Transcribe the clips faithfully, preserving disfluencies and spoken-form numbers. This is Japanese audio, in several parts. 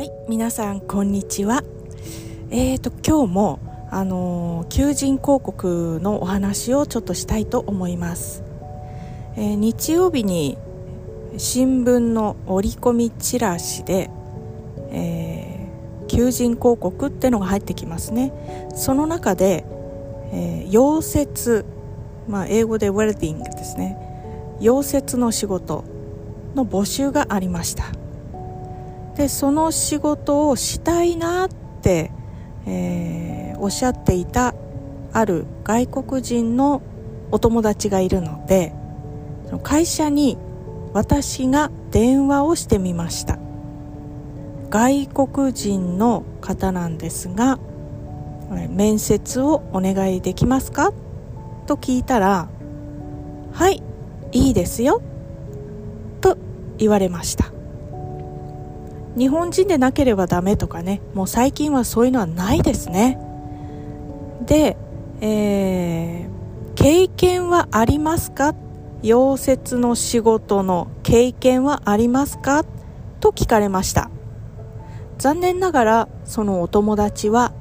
はい、皆さんこんにちは。えーと今日もあのー、求人広告のお話をちょっとしたいと思います。えー、日曜日に新聞の折り込みチラシで、えー、求人広告ってのが入ってきますね。その中で、えー、溶接、まあ英語でウェルディングですね。溶接の仕事の募集がありました。で、その仕事をしたいなって、えー、おっしゃっていたある外国人のお友達がいるので、会社に私が電話をしてみました。外国人の方なんですが、面接をお願いできますかと聞いたら、はい、いいですよと言われました。日本人でなければダメとかね、もう最近はそういうのはないですね。で、えー、経験はありますか？溶接の仕事の経験はありますか？と聞かれました。残念ながらそのお友達は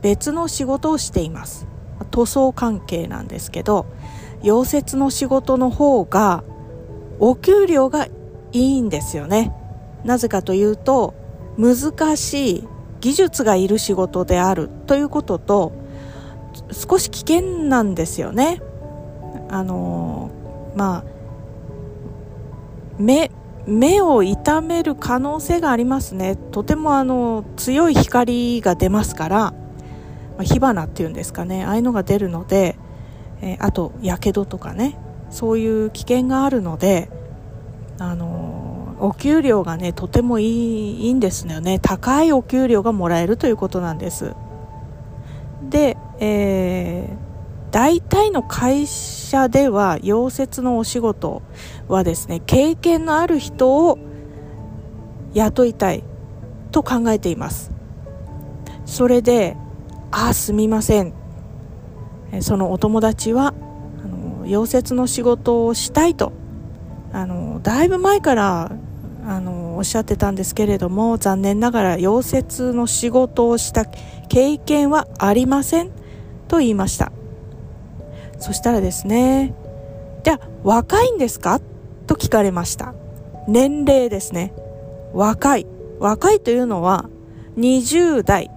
別の仕事をしています。塗装関係なんですけど、溶接の仕事の方がお給料がいいんですよね。なぜかというと、難しい技術がいる仕事であるということと、少し危険なんですよね。あのー、まあ目目を痛める可能性がありますね。とてもあの強い光が出ますから、まあ、火花っていうんですかね、ああいうのが出るので、えー、あとやけどとかね、そういう危険があるので、あのーお給料がね、とてもいい、いいんですよね。高いお給料がもらえるということなんです。で、えー、大体の会社では溶接のお仕事はですね、経験のある人を雇いたいと考えています。それで、あ、すみません。そのお友達はあの溶接の仕事をしたいと、あのだいぶ前からあのおっしゃってたんですけれども、残念ながら溶接の仕事をした経験はありませんと言いました。そしたらですね、じゃあ若いんですかと聞かれました。年齢ですね。若い若いというのはにじゅうだい、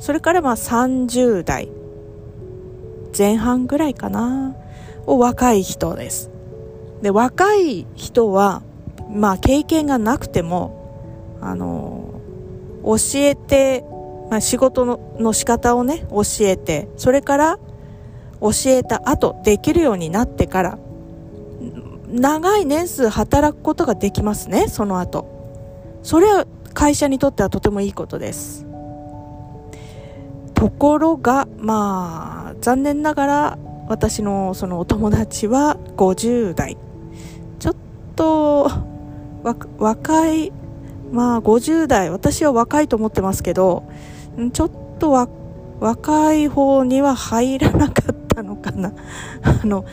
それからまあさんじゅうだいぜんはんぐらいかなを若い人です。で、若い人はまあ経験がなくてもあの教えて、まあ、仕事の、の仕方をね教えて、それから教えた後できるようになってから長い年数働くことができますね。その後それは会社にとってはとてもいいことです。ところがまあ残念ながら私のそのお友達はごじゅうだい、ちょっと若い、まあごじゅうだい、私は若いと思ってますけど、ちょっとわ若い方には入らなかったのかなあの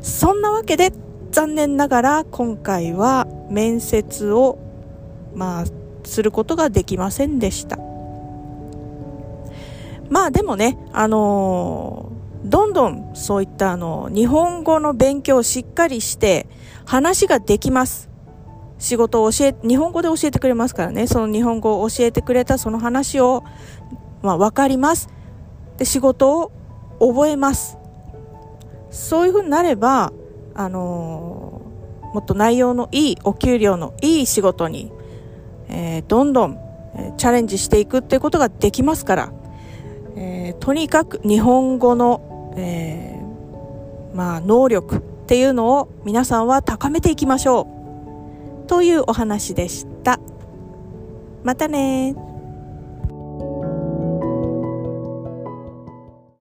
そんなわけで残念ながら今回は面接をまあすることができませんでした。まあでもね、あのーどんどんそういったあの日本語の勉強をしっかりして話ができます。仕事を教え日本語で教えてくれますからね。その日本語を教えてくれたその話を、まあ、分かります。で、仕事を覚えます。そういうふうになればあのー、もっと内容のいいお給料のいい仕事に、えー、どんどん、えー、チャレンジしていくっていうことができますから、えー、とにかく日本語のえー、まあ能力っていうのを皆さんは高めていきましょうというお話でした。またね。